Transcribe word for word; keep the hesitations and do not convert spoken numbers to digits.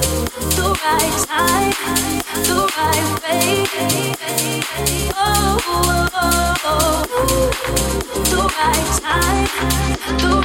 the right time, the right way. Oh, oh, oh, oh. The right time, the